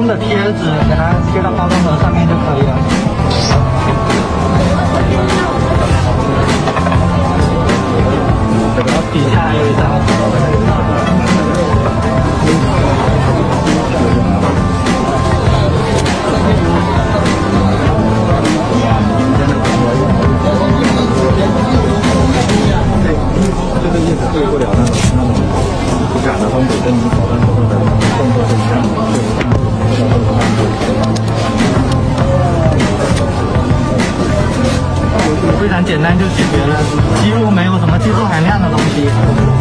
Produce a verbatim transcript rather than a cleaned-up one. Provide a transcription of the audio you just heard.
中的贴纸给它贴到包装盒上面就可以了。然后底下还有一张。对，这个叶子对不了那种那种不敢的风格跟你讨论讨论的动作是一样的。 非常简单就解决了，几乎没有什么技术含量的东西。